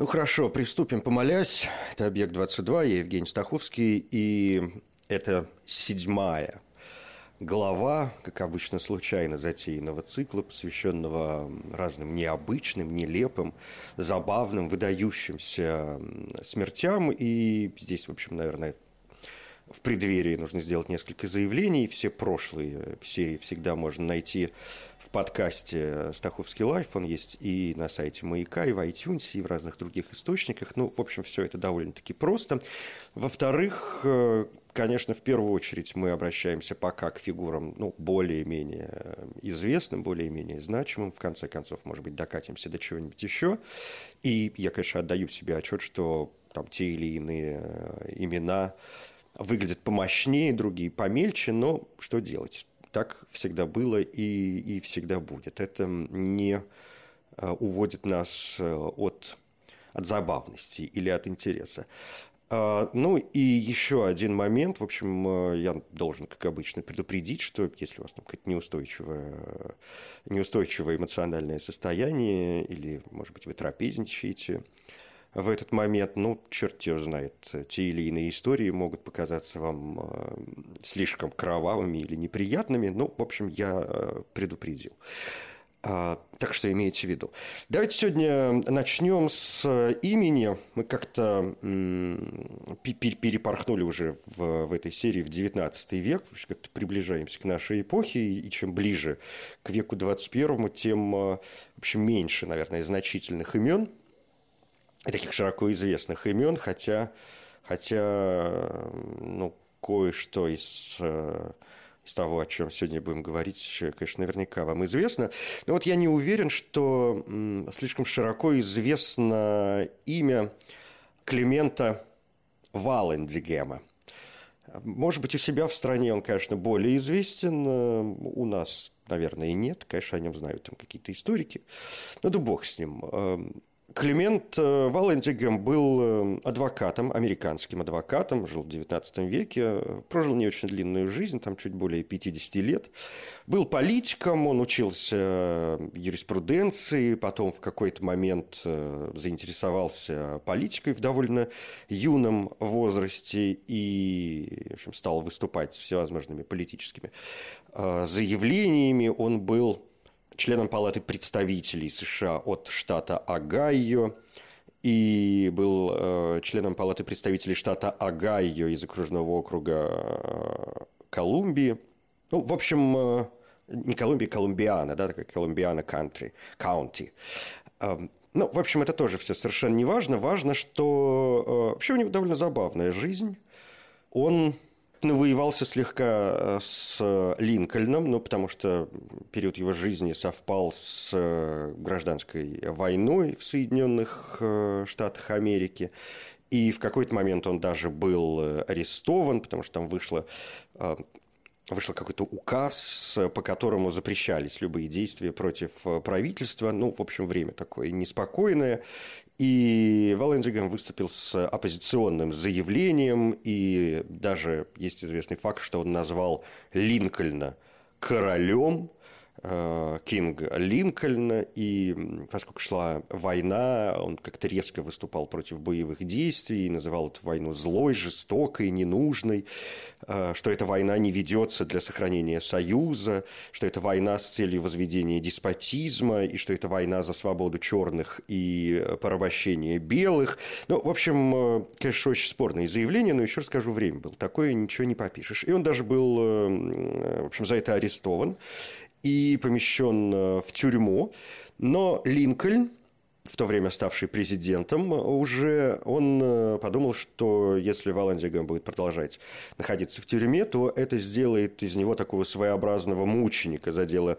Ну хорошо, приступим, помолясь. Это «Объект-22», я Евгений Стаховский, и это 7-я глава, как обычно случайно, затеянного цикла, посвященного разным необычным, нелепым, забавным, выдающимся смертям. И здесь, в общем, наверное, в преддверии нужно сделать несколько заявлений. Все прошлые серии всегда можно найти в подкасте «Стаховский лайф». Он есть и на сайте «Маяка», и в iTunes, и в разных других источниках. Ну, в общем, все это довольно-таки просто. Во-вторых, конечно, в первую очередь мы обращаемся пока к фигурам, ну, более-менее известным, более-менее значимым. В конце концов, может быть, докатимся до чего-нибудь еще. И я, конечно, отдаю себе отчет, что там те или иные имена выглядят помощнее, другие помельче, но что делать? Так всегда было и всегда будет. Это не уводит нас от забавности или от интереса. Ну и еще один момент. В общем, я должен, как обычно, предупредить, что если у вас там какое-то неустойчивое эмоциональное состояние или, может быть, вы трапезничаете в этот момент, ну, черт его знает, те или иные истории могут показаться вам слишком кровавыми или неприятными. Ну, в общем, я предупредил. Так что имейте в виду. Давайте сегодня начнем с имени. Мы как-то перепорхнули уже в этой серии в 19 век, как-то приближаемся к нашей эпохе, и чем ближе к веку 21, тем, в общем, меньше, наверное, значительных имен. Таких широко известных имен, хотя ну, кое-что из того, о чем сегодня будем говорить, конечно, наверняка вам известно. Но вот я не уверен, что слишком широко известно имя Клемента Валландигама. Может быть, у себя в стране он, конечно, более известен, у нас, наверное, и нет. Конечно, о нем знают там какие-то историки, но да бог с ним. Клемент Валландигам был адвокатом, американским адвокатом, жил в XIX веке, прожил не очень длинную жизнь, там чуть более 50 лет. Был политиком, он учился юриспруденции, потом в какой-то момент заинтересовался политикой в довольно юном возрасте и, в общем, стал выступать с всевозможными политическими заявлениями. Он был членом Палаты представителей США от штата Огайо и был членом Палаты представителей штата Огайо из окружного округа Колумбии. Ну, в общем, не Колумбия, Колумбиана, да, такая Колумбиана Каунти. Ну, в общем, это тоже все совершенно не важно. Важно, что вообще у него довольно забавная жизнь. Он навоевался слегка с Линкольном, ну, потому что период его жизни совпал с гражданской войной в Соединенных Штатах Америки. И в какой-то момент он даже был арестован, потому что там вышел какой-то указ, по которому запрещались любые действия против правительства. Ну, в общем, время такое неспокойное. И Валландигам выступил с оппозиционным заявлением, и даже есть известный факт, что он назвал Линкольна королем, Кинга Линкольна, и поскольку шла война, он как-то резко выступал против боевых действий и называл эту войну злой, жестокой, ненужной, что эта война не ведется для сохранения союза, что это война с целью возведения деспотизма, и что это война за свободу черных и порабощение белых. Ну, в общем, конечно, очень спорные заявления, но еще раз скажу, время было такое, ничего не попишешь. И он даже был, в общем, за это арестован и помещен в тюрьму. Но Линкольн в то время ставший президентом уже, он подумал, что если Валландигам будет продолжать находиться в тюрьме, то это сделает из него такого своеобразного мученика за дело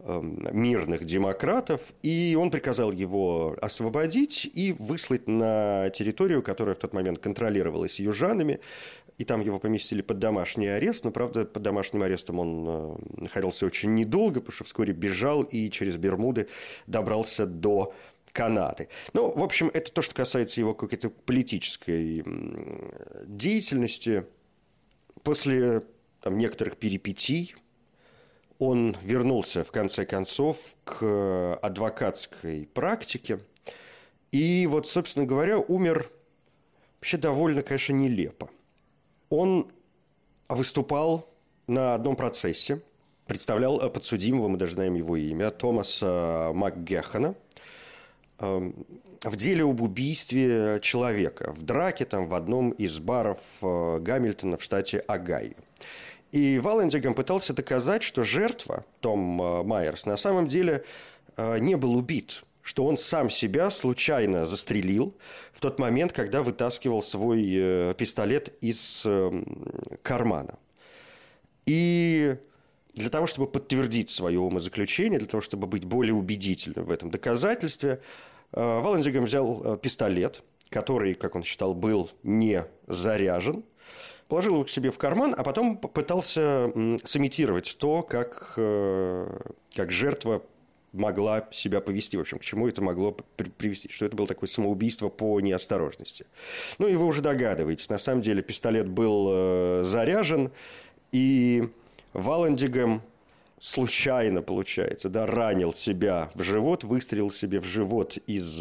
мирных демократов, и он приказал его освободить и выслать на территорию, которая в тот момент контролировалась южанами, и там его поместили под домашний арест, но, правда, под домашним арестом он находился очень недолго, потому что вскоре бежал и через Бермуды добрался до Канады. Ну, в общем, это то, что касается его какой-то политической деятельности. После некоторых перипетий он вернулся, в конце концов, к адвокатской практике. И вот, собственно говоря, умер вообще довольно, конечно, нелепо. Он выступал на одном процессе, представлял подсудимого, мы даже знаем его имя, Томаса МакГехана, в деле об убийстве человека в драке в одном из баров Гамильтона в штате Огайо. И Валландигам пытался доказать, что жертва, Том Майерс, на самом деле не был убит, что он сам себя случайно застрелил в тот момент, когда вытаскивал свой пистолет из кармана. И для того, чтобы подтвердить свое умозаключение, для того, чтобы быть более убедительным в этом доказательстве, Валландигам взял пистолет, который, как он считал, был не заряжен, положил его к себе в карман, а потом попытался сымитировать то, как жертва могла себя повести, в общем, к чему это могло привести, что это было такое самоубийство по неосторожности. Ну, и вы уже догадываетесь, на самом деле пистолет был заряжен, и Валландигам случайно, получается, ранил себя в живот, выстрелил себе в живот из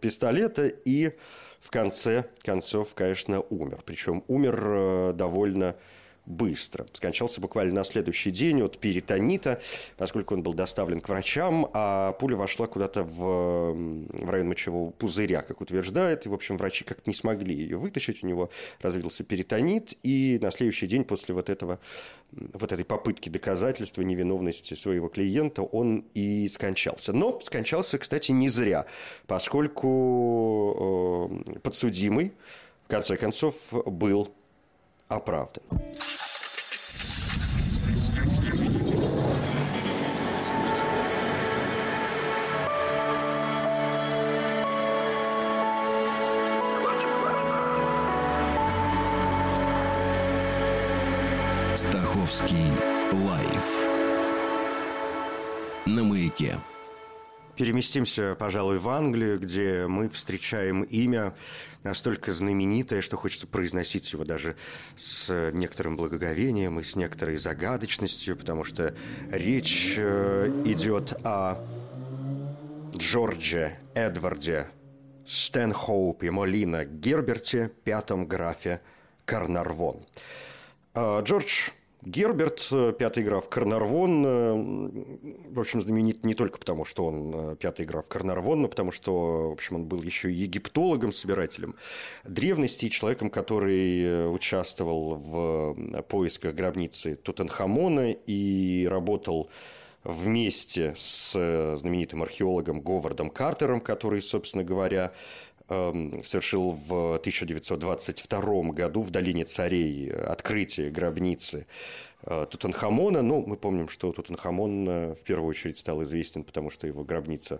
пистолета и в конце концов, конечно, умер. Причем умер довольно быстро. Скончался буквально на следующий день от перитонита, поскольку он был доставлен к врачам, а пуля вошла куда-то в район мочевого пузыря, как утверждает. И, в общем, врачи как-то не смогли ее вытащить. У него развился перитонит. И на следующий день после этой попытки доказательства невиновности своего клиента он и скончался. Но скончался, кстати, не зря, поскольку подсудимый, в конце концов, был оправдан. Стаховский лайф на Маяке. Переместимся, пожалуй, в Англию, где мы встречаем имя настолько знаменитое, что хочется произносить его даже с некоторым благоговением и с некоторой загадочностью, потому что речь идет о Джордже Эдварде Стэнхоупе Молина Герберте, пятом графе Карнарвон. Джордж Герберт, пятый граф Карнарвон, в общем, знаменит не только потому, что он пятый граф Карнарвон, но потому что, в общем, он был еще и египтологом, собирателем древностей, человеком, который участвовал в поисках гробницы Тутанхамона и работал вместе с знаменитым археологом Говардом Картером, который, собственно говоря, совершил в 1922 году в Долине Царей открытие гробницы Тутанхамона. Но мы помним, что Тутанхамон в первую очередь стал известен, потому что его гробница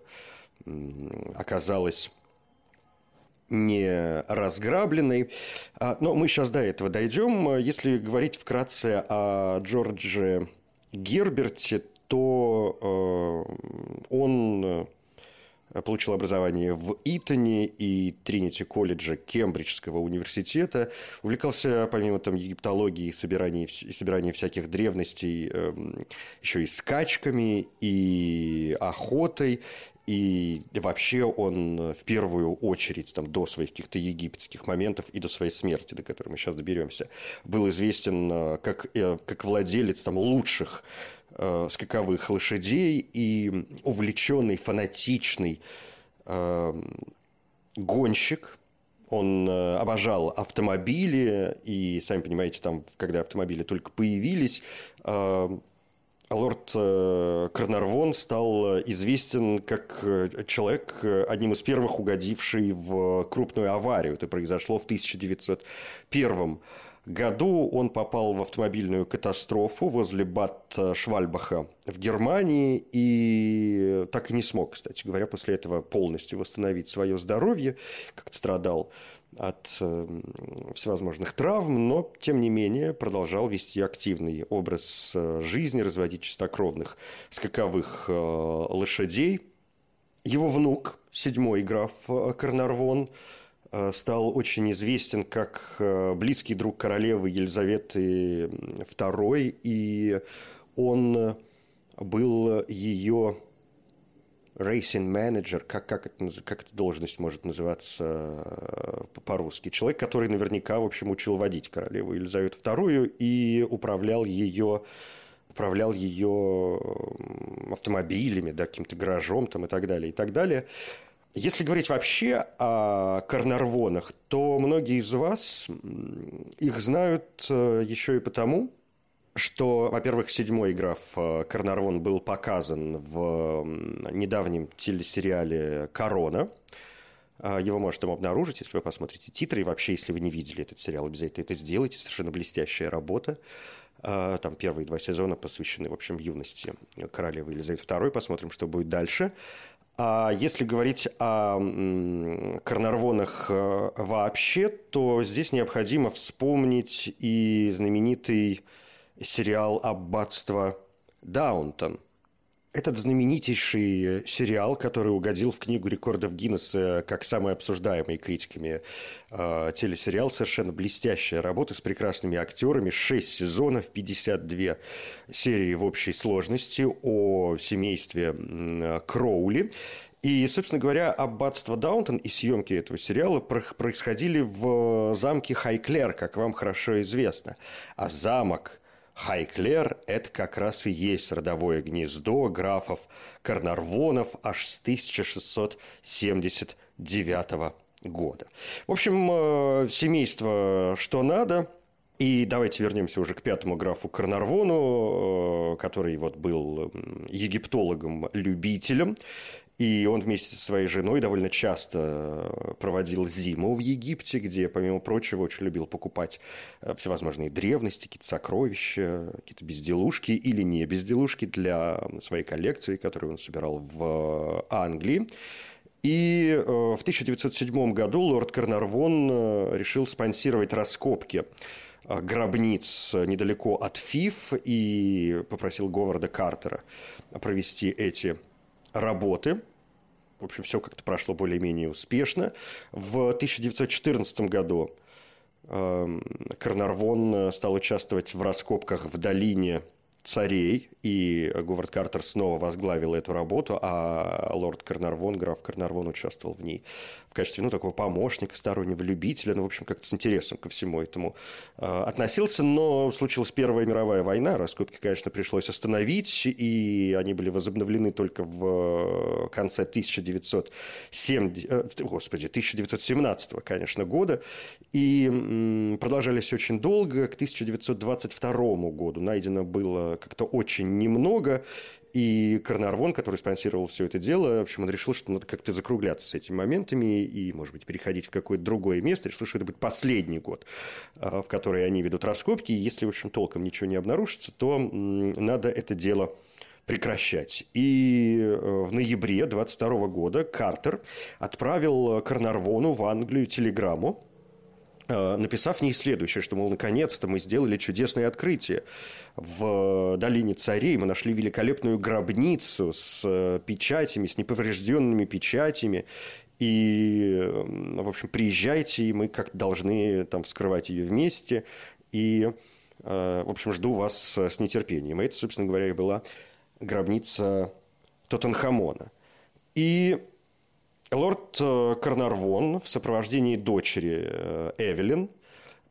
оказалась не разграбленной. Но мы сейчас до этого дойдем. Если говорить вкратце о Джордже Герберте, то он получил образование в Итоне и Тринити-колледже Кембриджского университета. Увлекался, помимо египтологии и собирания всяких древностей, еще и скачками, и охотой. И вообще он в первую очередь до своих каких-то египетских моментов и до своей смерти, до которой мы сейчас доберемся, был известен как владелец лучших скаковых лошадей и увлеченный, фанатичный гонщик. Он обожал автомобили, и, сами понимаете, когда автомобили только появились, лорд Карнарвон стал известен как человек, одним из первых угодивший в крупную аварию. Это произошло в 1901 году. Он попал в автомобильную катастрофу возле Бад Швальбаха в Германии и так и не смог, кстати говоря, после этого полностью восстановить свое здоровье, как-то страдал от всевозможных травм, но, тем не менее, продолжал вести активный образ жизни, разводить чистокровных скаковых лошадей. Его внук, седьмой граф Карнарвон, стал очень известен как близкий друг королевы Елизаветы II, и он был ее... Racing manager, как эта должность может называться по-русски? Человек, который наверняка, в общем, учил водить королеву Елизавету II и управлял ее автомобилями, да, каким-то гаражом там, и так далее, и так далее. Если говорить вообще о Карнарвонах, то многие из вас их знают еще и потому, что, во-первых, седьмой граф Карнарвон был показан в недавнем телесериале «Корона». Его можно там обнаружить, если вы посмотрите титры. И вообще, если вы не видели этот сериал, обязательно это сделайте. Совершенно блестящая работа. Там первые два сезона посвящены, в общем, юности королевы Елизаветы II. Посмотрим, что будет дальше. А если говорить о Карнарвонах вообще, то здесь необходимо вспомнить и знаменитый сериал «Аббатство Даунтон». Этот знаменитейший сериал, который угодил в Книгу рекордов Гиннесса как самый обсуждаемый критиками телесериал, совершенно блестящая работа с прекрасными актерами. 6 сезонов, 52 серии в общей сложности о семействе Кроули. И, собственно говоря, «Аббатство Даунтон» и съемки этого сериала происходили в замке Хайклер, как вам хорошо известно. А замок Хайклер – это как раз и есть родовое гнездо графов Карнарвонов аж с 1679 года. В общем, семейство что надо. И давайте вернемся уже к пятому графу Карнарвону, который вот был египтологом-любителем. И он вместе со своей женой довольно часто проводил зиму в Египте, где, помимо прочего, очень любил покупать всевозможные древности, какие-то сокровища, какие-то безделушки или не безделушки для своей коллекции, которую он собирал в Англии. И в 1907 году лорд Карнарвон решил спонсировать раскопки гробниц недалеко от Фиф и попросил Говарда Картера провести эти работы. В общем, все как-то прошло более-менее успешно. В 1914 году Карнарвон стал участвовать в раскопках в долине Царей, и Говард Картер снова возглавил эту работу, а лорд Карнарвон, граф Карнарвон, участвовал в ней в качестве, ну, такого помощника, стороннего любителя, ну, в общем, как-то с интересом ко всему этому относился, но случилась Первая мировая война, раскопки, конечно, пришлось остановить, и они были возобновлены только в конце 1917 конечно, года, и продолжались очень долго, к 1922 году найдено было как-то очень немного, и Карнарвон, который спонсировал все это дело, в общем, он решил, что надо как-то закругляться с этими моментами и, может быть, переходить в какое-то другое место. Решил, что это будет последний год, в который они ведут раскопки, и если, в общем, толком ничего не обнаружится, то надо это дело прекращать. И в ноябре 1922 года Картер отправил Карнарвону в Англию телеграмму, написав в ней следующее, что, мол, наконец-то мы сделали чудесное открытие. В долине Царей мы нашли великолепную гробницу с печатями, с неповрежденными печатями. И, в общем, приезжайте, и мы как-то должны там вскрывать ее вместе. И, в общем, жду вас с нетерпением. И это, собственно говоря, и была гробница Тутанхамона. И лорд Карнарвон в сопровождении дочери Эвелин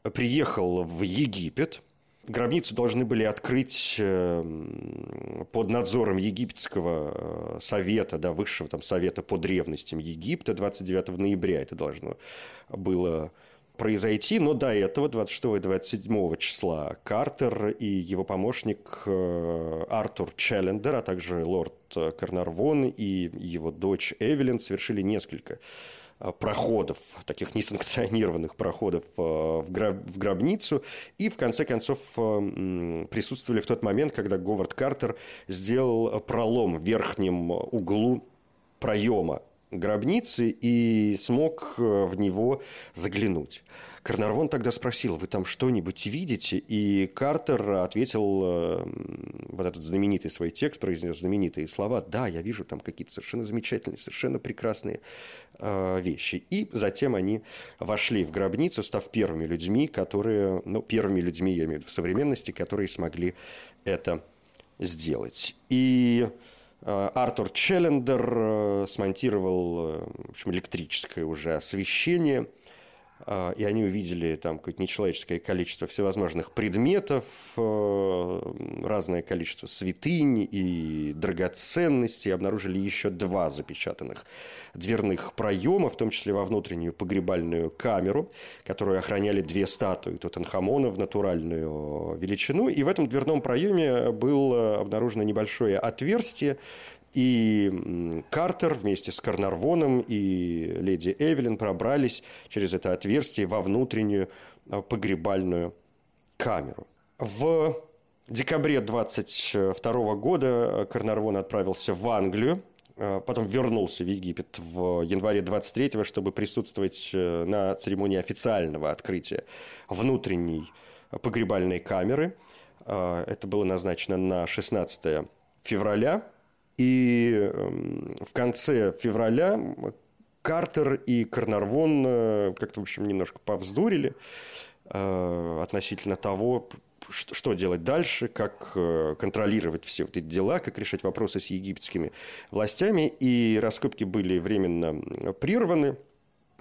приехал в Египет. Гробницу должны были открыть под надзором египетского совета, да, высшего там совета по древностям Египта. 29 ноября это должно было произойти, но до этого, 26-27 числа, Картер и его помощник Артур Челлендер, а также лорд Карнарвон и его дочь Эвелин совершили несколько проходов, таких несанкционированных проходов в гробницу, и в конце концов присутствовали в тот момент, когда Говард Картер сделал пролом в верхнем углу проема гробницы и смог в него заглянуть. Карнарвон тогда спросил: «Вы там что-нибудь видите?» И Картер ответил вот этот знаменитый свой текст, произнес знаменитые слова: «Да, я вижу там какие-то совершенно замечательные, совершенно прекрасные вещи». И затем они вошли в гробницу, став первыми людьми, которые, первыми людьми, я имею в виду в современности, которые смогли это сделать. И Артур Челлендер смонтировал, в общем, электрическое уже освещение, и они увидели там какое-то нечеловеческое количество всевозможных предметов, разное количество святынь и драгоценностей, обнаружили еще 2 запечатанных дверных проема, в том числе во внутреннюю погребальную камеру, которую охраняли 2 статуи Тутанхамона в натуральную величину, и в этом дверном проеме было обнаружено небольшое отверстие, и Картер вместе с Карнарвоном и леди Эвелин пробрались через это отверстие во внутреннюю погребальную камеру. В декабре 22 года Карнарвон отправился в Англию, потом вернулся в Египет в январе 23-го, чтобы присутствовать на церемонии официального открытия внутренней погребальной камеры. Это было назначено на 16 февраля. И в конце февраля Картер и Карнарвон как-то, в общем, немножко повздурили относительно того, что делать дальше, как контролировать все вот эти дела, как решать вопросы с египетскими властями. И раскопки были временно прерваны.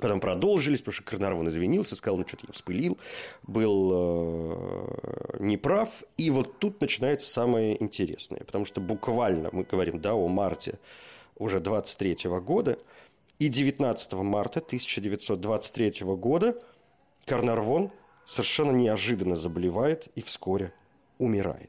Потом продолжились, потому что Карнарвон извинился, сказал: что-то я вспылил, был неправ. И вот тут начинается самое интересное, потому что буквально, мы говорим, о марте уже 23 года, и 19 марта 1923 года Карнарвон совершенно неожиданно заболевает и вскоре умирает.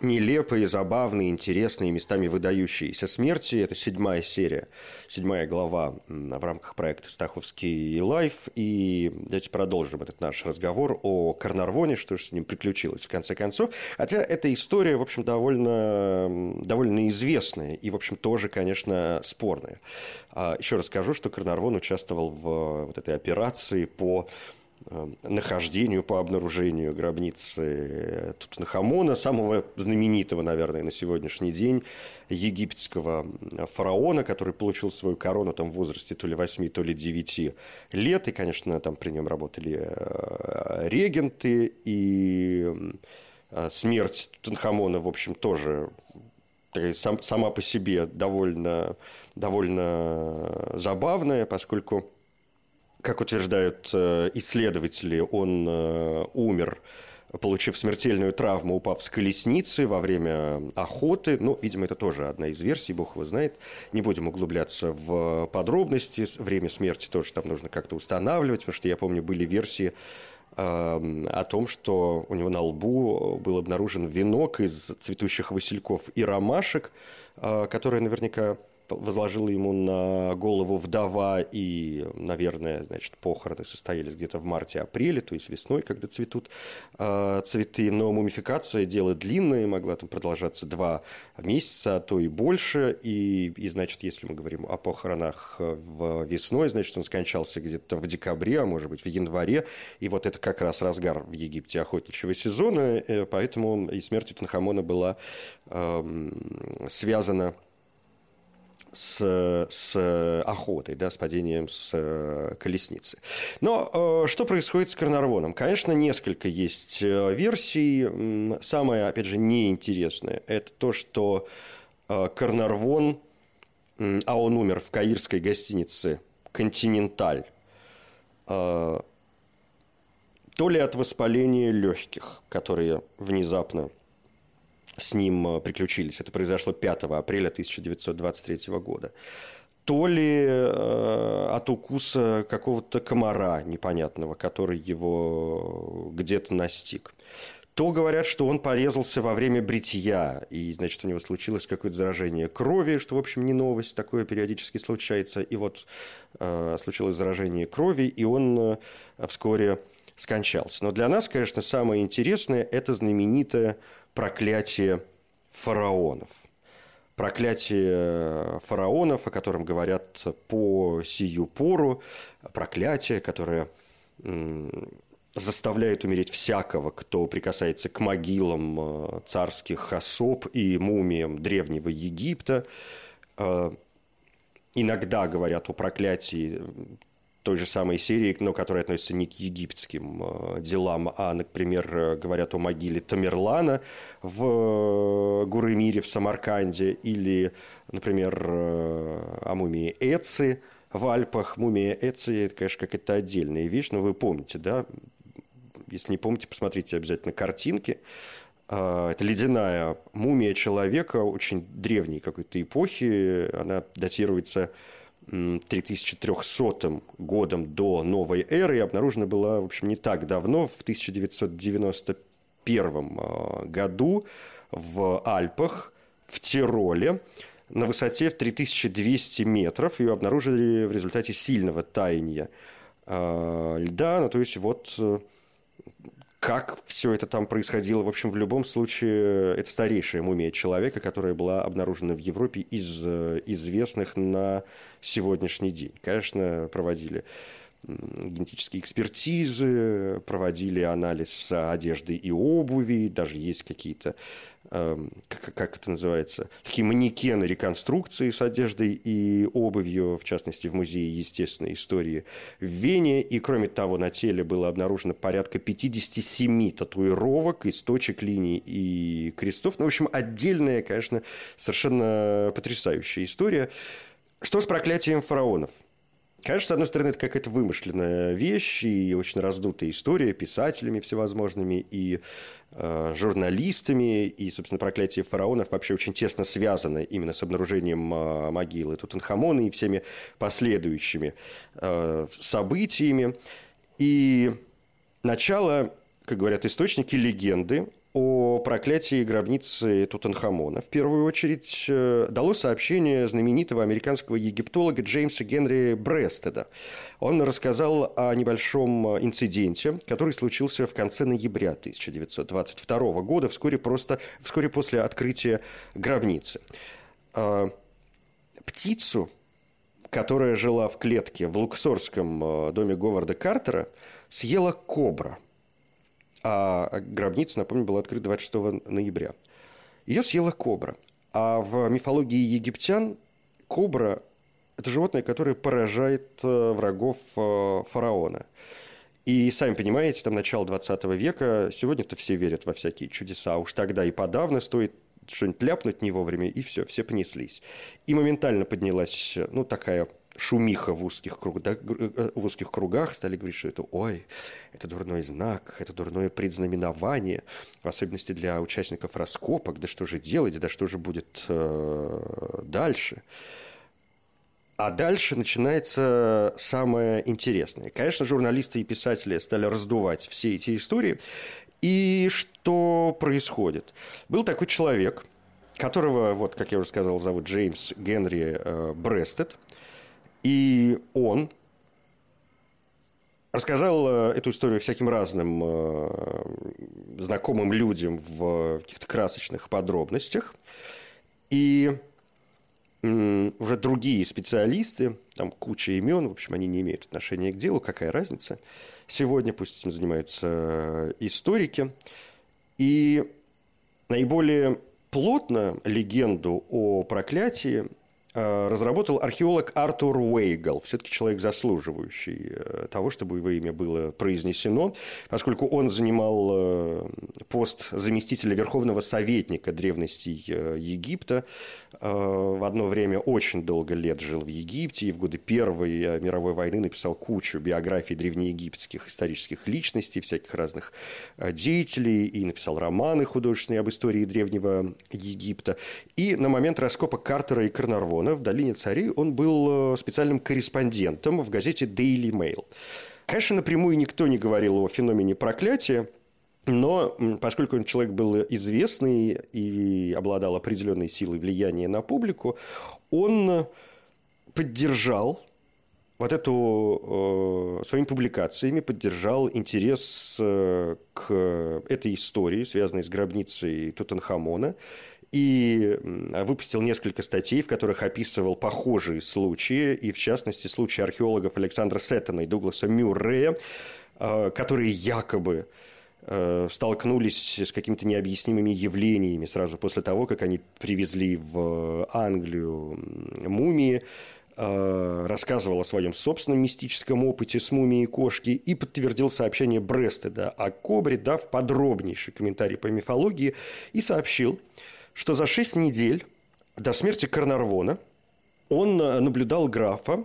Нелепые, забавные, интересные, местами выдающиеся смерти. Это 7-я серия, 7-я глава в рамках проекта «Стаховский лайф». И давайте продолжим этот наш разговор о Карнарвоне, что же с ним приключилось в конце концов. Хотя эта история, в общем, довольно известная и, в общем, тоже, конечно, спорная. Еще раз скажу, что Карнарвон участвовал в вот этой операции по нахождению, по обнаружению гробницы Тутанхамона, самого знаменитого, наверное, на сегодняшний день египетского фараона, который получил свою корону там в возрасте то ли 8, то ли 9 лет. И, конечно, там при нем работали регенты, и смерть Тутанхамона, в общем, тоже сама по себе довольно забавная, поскольку, как утверждают исследователи, он умер, получив смертельную травму, упав с колесницы во время охоты. Видимо, это тоже одна из версий, бог его знает. Не будем углубляться в подробности. Время смерти тоже там нужно как-то устанавливать, потому что, я помню, были версии о том, что у него на лбу был обнаружен венок из цветущих васильков и ромашек, которые наверняка возложила ему на голову вдова, и, наверное, похороны состоялись где-то в марте-апреле, то есть весной, когда цветут цветы. Но мумификация – дело длинное, могла там продолжаться 2 месяца, а то и больше. И если мы говорим о похоронах весной, он скончался где-то в декабре, а может быть, в январе. И вот это как раз разгар в Египте охотничьего сезона, поэтому и смерть Тутанхамона была связана с охотой, с падением с колесницы. Но что происходит с Карнарвоном? Конечно, несколько есть версий. Самое, опять же, неинтересное – это то, что Карнарвон а он умер в каирской гостинице «Континенталь», то ли от воспаления легких, которые внезапно с ним приключились. Это произошло 5 апреля 1923 года. То ли от укуса какого-то комара непонятного, который его где-то настиг. То говорят, что он порезался во время бритья, и, значит, у него случилось какое-то заражение крови, что, в общем, не новость, такое периодически случается. И вот случилось заражение крови, и он вскоре скончался. Но для нас, конечно, самое интересное – это знаменитое проклятие фараонов. Проклятие фараонов, о котором говорят по сию пору, проклятие, которое заставляет умереть всякого, кто прикасается к могилам царских особ и мумиям древнего Египта. Иногда говорят о проклятии той же самой серии, но которая относится не к египетским делам, а, например, говорят о могиле Тамерлана в Гурымире в Самарканде или, например, о мумии Эци в Альпах. Мумия Эци – это, конечно, какая-то отдельная вещь, но вы помните, да? Если не помните, посмотрите обязательно картинки. Это ледяная мумия человека очень древней какой-то эпохи. Она датируется 3300 годом до новой эры и обнаружена была, в общем, не так давно, в 1991 году в Альпах, в Тироле, на высоте в 3200 метров. Ее обнаружили в результате сильного таяния льда. Ну, то есть, вот как все это там происходило. В общем, в любом случае, это старейшая мумия человека, которая была обнаружена в Европе из известных на сегодняшний день. Конечно, проводили генетические экспертизы, проводили анализ одежды и обуви, даже есть какие-то, как это называется, такие манекены реконструкции с одеждой и обувью, в частности, в Музее естественной истории в Вене. И, кроме того, на теле было обнаружено порядка 57 татуировок из точек, линий и крестов. Ну, в общем, отдельная, конечно, совершенно потрясающая история. Что с проклятием фараонов? Конечно, с одной стороны, это какая-то вымышленная вещь и очень раздутая история писателями всевозможными и журналистами. И, собственно, проклятие фараонов вообще очень тесно связано именно с обнаружением могилы Тутанхамона и всеми последующими событиями. И начало, как говорят источники, легенды о проклятии гробницы Тутанхамона в первую очередь дало сообщение знаменитого американского египтолога Джеймса Генри Брестеда. Он рассказал о небольшом инциденте, который случился в конце ноября 1922 года, вскоре после открытия гробницы. Птицу, которая жила в клетке в луксорском доме Говарда Картера, съела кобра. А гробница, напомню, была открыта 26 ноября. Ее съела кобра. А в мифологии египтян кобра – это животное, которое поражает врагов фараона. И, сами понимаете, там начало 20 века, сегодня-то все верят во всякие чудеса. Уж тогда и подавно стоит что-нибудь ляпнуть не вовремя, и все, все понеслись. И моментально поднялась, ну, такая шумиха в узких кругах, стали говорить, что это, ой, это дурной знак, это дурное предзнаменование, в особенности для участников раскопок, да что же делать, да что же будет дальше. А дальше начинается самое интересное. Конечно, журналисты и писатели стали раздувать все эти истории. И что происходит? Был такой человек, которого, вот, как я уже сказал, зовут Джеймс Генри Брестед. И он рассказал эту историю всяким разным знакомым людям в каких-то красочных подробностях. И уже другие специалисты, там куча имен, в общем, они не имеют отношения к делу, какая разница. Сегодня пусть этим занимаются историки. И наиболее плотно легенду о проклятии разработал археолог Артур Уэйгал, все-таки человек, заслуживающий того, чтобы его имя было произнесено, поскольку он занимал пост заместителя Верховного советника древностей Египта. В одно время очень долго лет жил в Египте и в годы Первой мировой войны написал кучу биографий древнеегипетских исторических личностей, всяких разных деятелей, и написал романы художественные об истории древнего Египта. И на момент раскопок Картера и Карнарвона в «Долине царей» он был специальным корреспондентом в газете Daily Mail. Конечно, напрямую никто не говорил о феномене проклятия, но поскольку он человек был известный и обладал определенной силой влияния на публику, он поддержал вот эту своими публикациями поддержал интерес к этой истории, связанной с гробницей Тутанхамона, и выпустил несколько статей, в которых описывал похожие случаи, и в частности случаи археологов Александра Сеттона и Дугласа Мюррея, которые якобы столкнулись с какими-то необъяснимыми явлениями сразу после того, как они привезли в Англию мумии. Рассказывал о своем собственном мистическом опыте с мумией кошки и подтвердил сообщение Брестеда о кобре, дав подробнейший комментарий по мифологии, и сообщил, что за 6 недель до смерти Карнарвона он наблюдал графа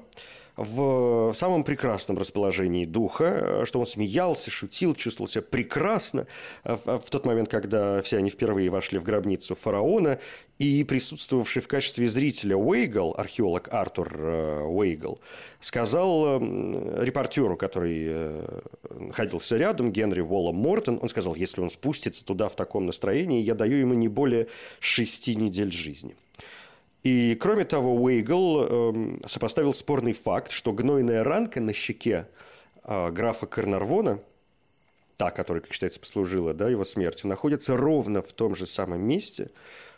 в самом прекрасном расположении духа, что он смеялся, шутил, чувствовал себя прекрасно в тот момент, когда все они впервые вошли в гробницу фараона, и присутствовавший в качестве зрителя Уэйгал, археолог Артур Уэйгал, сказал репортеру, который находился рядом, Генри Уолла Мортон, он сказал, если он спустится туда в таком настроении, я даю ему не более 6 недель жизни. И, кроме того, Уэйгал сопоставил спорный факт, что гнойная ранка на щеке графа Карнарвона, та, которая, как считается, послужила его смертью, находится ровно в том же самом месте,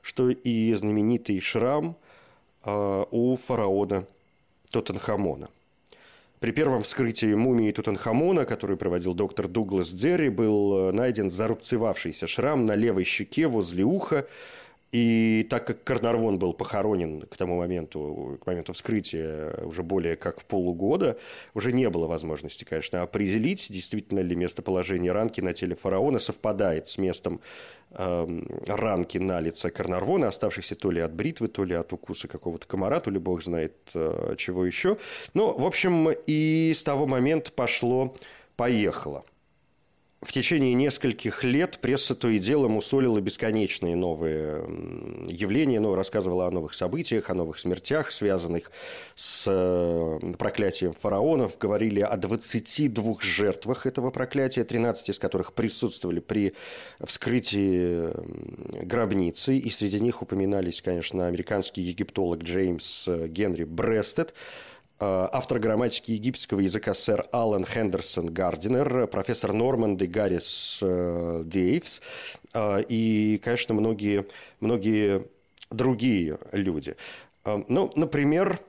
что и знаменитый шрам у фараона Тутанхамона. При первом вскрытии мумии Тутанхамона, который проводил доктор Дуглас Дзерри, был найден зарубцевавшийся шрам на левой щеке возле уха. И так как Карнарвон был похоронен к тому моменту, к моменту вскрытия, уже более как полугода, уже не было возможности, конечно, определить, действительно ли местоположение ранки на теле фараона совпадает с местом ранки на лице Карнарвона, оставшейся то ли от бритвы, то ли от укуса какого-то комара, то ли бог знает чего еще. Но, в общем, и с того момента пошло-поехало. В течение нескольких лет пресса то и дело мусолила бесконечные новые явления, но рассказывала о новых событиях, о новых смертях, связанных с проклятием фараонов. Говорили о 22 жертвах этого проклятия, 13 из которых присутствовали при вскрытии гробницы. И среди них упоминались, конечно, американский египтолог Джеймс Генри Брестед, автор грамматики египетского языка сэр Алан Хендерсон Гардинер, профессор Норман де Гаррис Дейвс и, конечно, многие другие люди. Ну, например,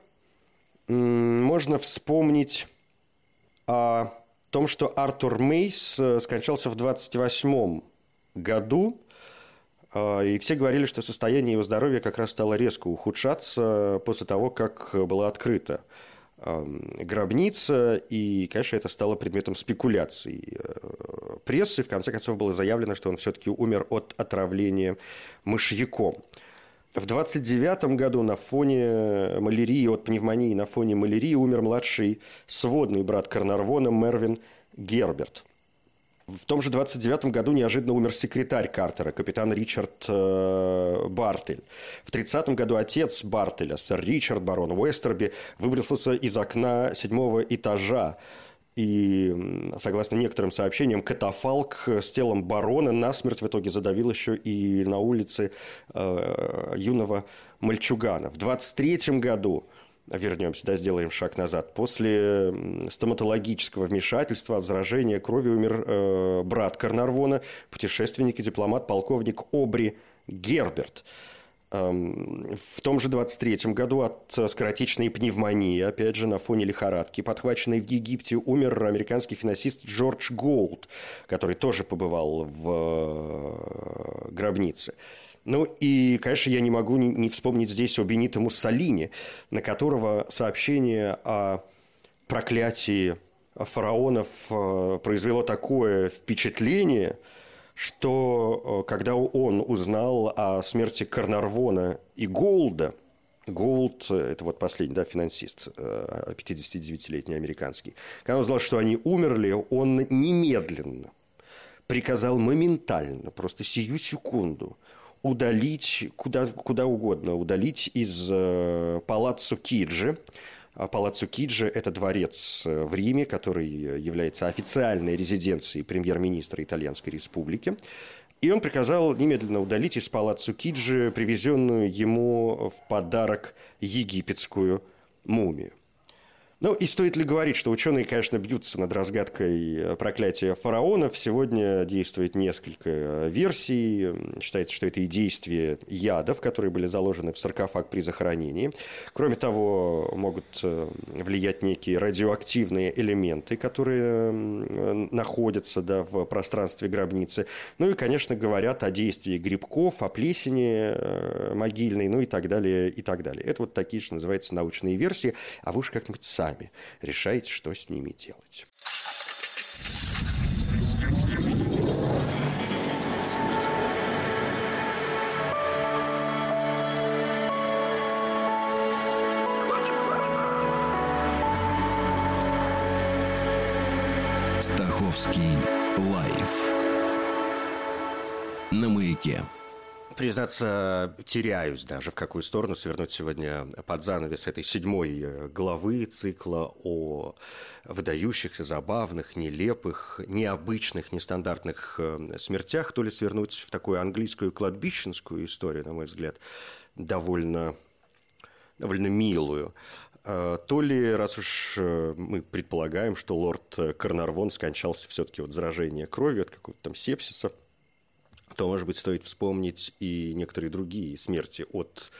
можно вспомнить о том, что Артур Мейс скончался в 1928 году. И все говорили, что состояние его здоровья как раз стало резко ухудшаться после того, как была открыта гробница, и, конечно, это стало предметом спекуляций прессы. В конце концов, было заявлено, что он все-таки умер от отравления мышьяком. В 1929 году на фоне малярии, от пневмонии на фоне малярии умер младший сводный брат Карнарвона Мервин Герберт. В том же 1929 году неожиданно умер секретарь Картера, капитан Ричард Бартель. В 1930 году отец Бартеля, сэр Ричард барон Уэстерби, выбросился из окна 7-го этажа. И, согласно некоторым сообщениям, катафалк с телом барона насмерть в итоге задавил еще и на улице юного мальчугана. В 1923 году... Вернемся, сделаем шаг назад. После стоматологического вмешательства от заражения крови умер брат Карнарвона, путешественник и дипломат, полковник Обри Герберт. В том же 1923 году от скоротечной пневмонии, опять же, на фоне лихорадки, подхваченной в Египте, умер американский финансист Джордж Голд, который тоже побывал в гробнице. Ну и, конечно, я не могу не вспомнить здесь о Бенито Муссолини, на которого сообщение о проклятии фараонов произвело такое впечатление, что когда он узнал о смерти Карнарвона и Голда, Голд – это вот последний, да, финансист, 59-летний американский, когда он узнал, что они умерли, он немедленно приказал моментально, просто сию секунду, удалить куда угодно, удалить из палаццо Киджи. Палаццо Киджи – это дворец в Риме, который является официальной резиденцией премьер-министра Итальянской Республики. И он приказал немедленно удалить из палаццо Киджи привезенную ему в подарок египетскую мумию. Ну и стоит ли говорить, что ученые, конечно, бьются над разгадкой проклятия фараонов. Сегодня действует несколько версий. Считается, что это и действие ядов, которые были заложены в саркофаг при захоронении. Кроме того, могут влиять некие радиоактивные элементы, которые находятся, да, в пространстве гробницы. Ну и, конечно, говорят о действии грибков, о плесени могильной, ну и так далее, и так далее. Это вот такие, что называется, научные версии. А вы уж как-нибудь сами решайте, что с ними делать. Стаховский лайф на маяке. Признаться, теряюсь даже, в какую сторону свернуть сегодня под занавес этой 7 главы цикла о выдающихся, забавных, нелепых, необычных, нестандартных смертях. То ли свернуть в такую английскую кладбищенскую историю, на мой взгляд, довольно милую. То ли, раз уж мы предполагаем, что лорд Карнарвон скончался все-таки от заражения кровью, от какого-то там сепсиса, то, может быть, стоит вспомнить и некоторые другие смерти от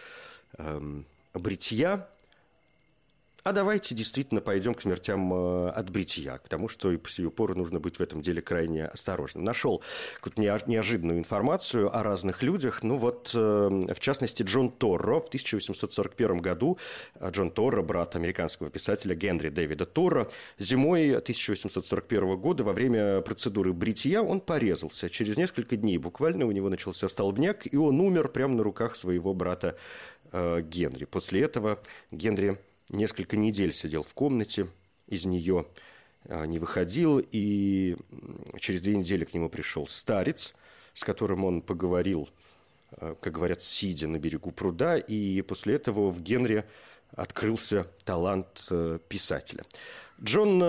бритья. А давайте действительно пойдем к смертям от бритья, к тому, что и по сию пору нужно быть в этом деле крайне осторожным. Нашел какую-то неожиданную информацию о разных людях. Ну вот, в частности, Джон Торро в 1841 году, Джон Торро, брат американского писателя Генри Дэвида Торро, зимой 1841 года во время процедуры бритья он порезался. Через несколько дней буквально у него начался столбняк, и он умер прямо на руках своего брата Генри. После этого Генри несколько недель сидел в комнате, из нее не выходил, и через 2 недели к нему пришел старец, с которым он поговорил, как говорят, сидя на берегу пруда, и после этого в Генри открылся талант писателя. Джон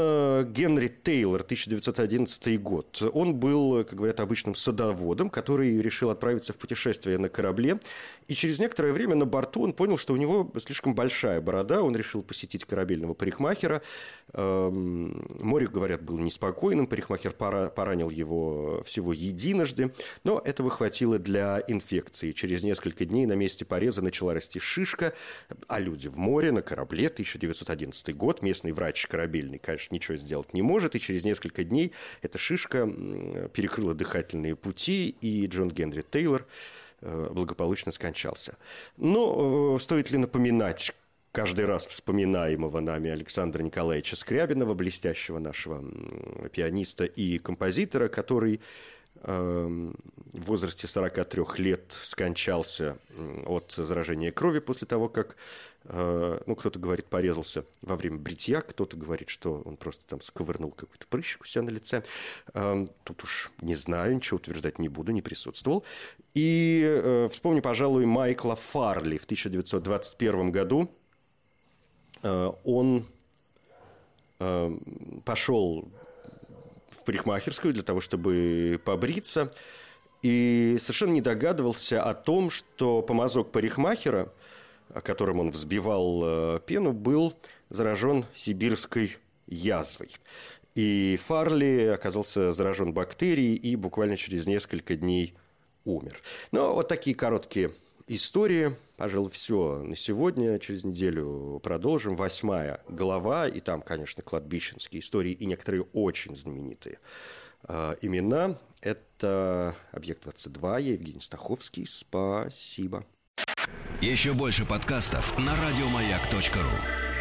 Генри Тейлор, 1911 год. Он был, как говорят, обычным садоводом, который решил отправиться в путешествие на корабле. И через некоторое время на борту он понял, что у него слишком большая борода. Он решил посетить корабельного парикмахера. Море, говорят, было неспокойным. Парикмахер поранил его всего единожды. Но этого хватило для инфекции. Через несколько дней на месте пореза начала расти шишка. А люди в море, на корабле, 1911 год. Местный врач корабельный, конечно, ничего сделать не может, и через несколько дней эта шишка перекрыла дыхательные пути, и Джон Генри Тейлор благополучно скончался. Но стоит ли напоминать каждый раз вспоминаемого нами Александра Николаевича Скрябинова, блестящего нашего пианиста и композитора, который в возрасте 43 лет скончался от заражения крови после того, как, ну, кто-то говорит, порезался во время бритья, кто-то говорит, что он просто там сковырнул какой-то прыщик у себя на лице. Тут уж не знаю, ничего утверждать не буду, не присутствовал. И вспомню, пожалуй, Майкла Фарли в 1921 году. Он пошел в парикмахерскую для того, чтобы побриться, и совершенно не догадывался о том, что помазок парикмахера, которым он взбивал пену, был заражен сибирской язвой. И Фарли оказался заражен бактерией и буквально через несколько дней умер. Но вот такие короткие истории. Пожалуй, все на сегодня. Через неделю продолжим. 8 глава. И там, конечно, кладбищенские истории и некоторые очень знаменитые имена. Это «Объект-22», Евгений Стаховский. Спасибо. Еще больше подкастов на радиомаяк.ру.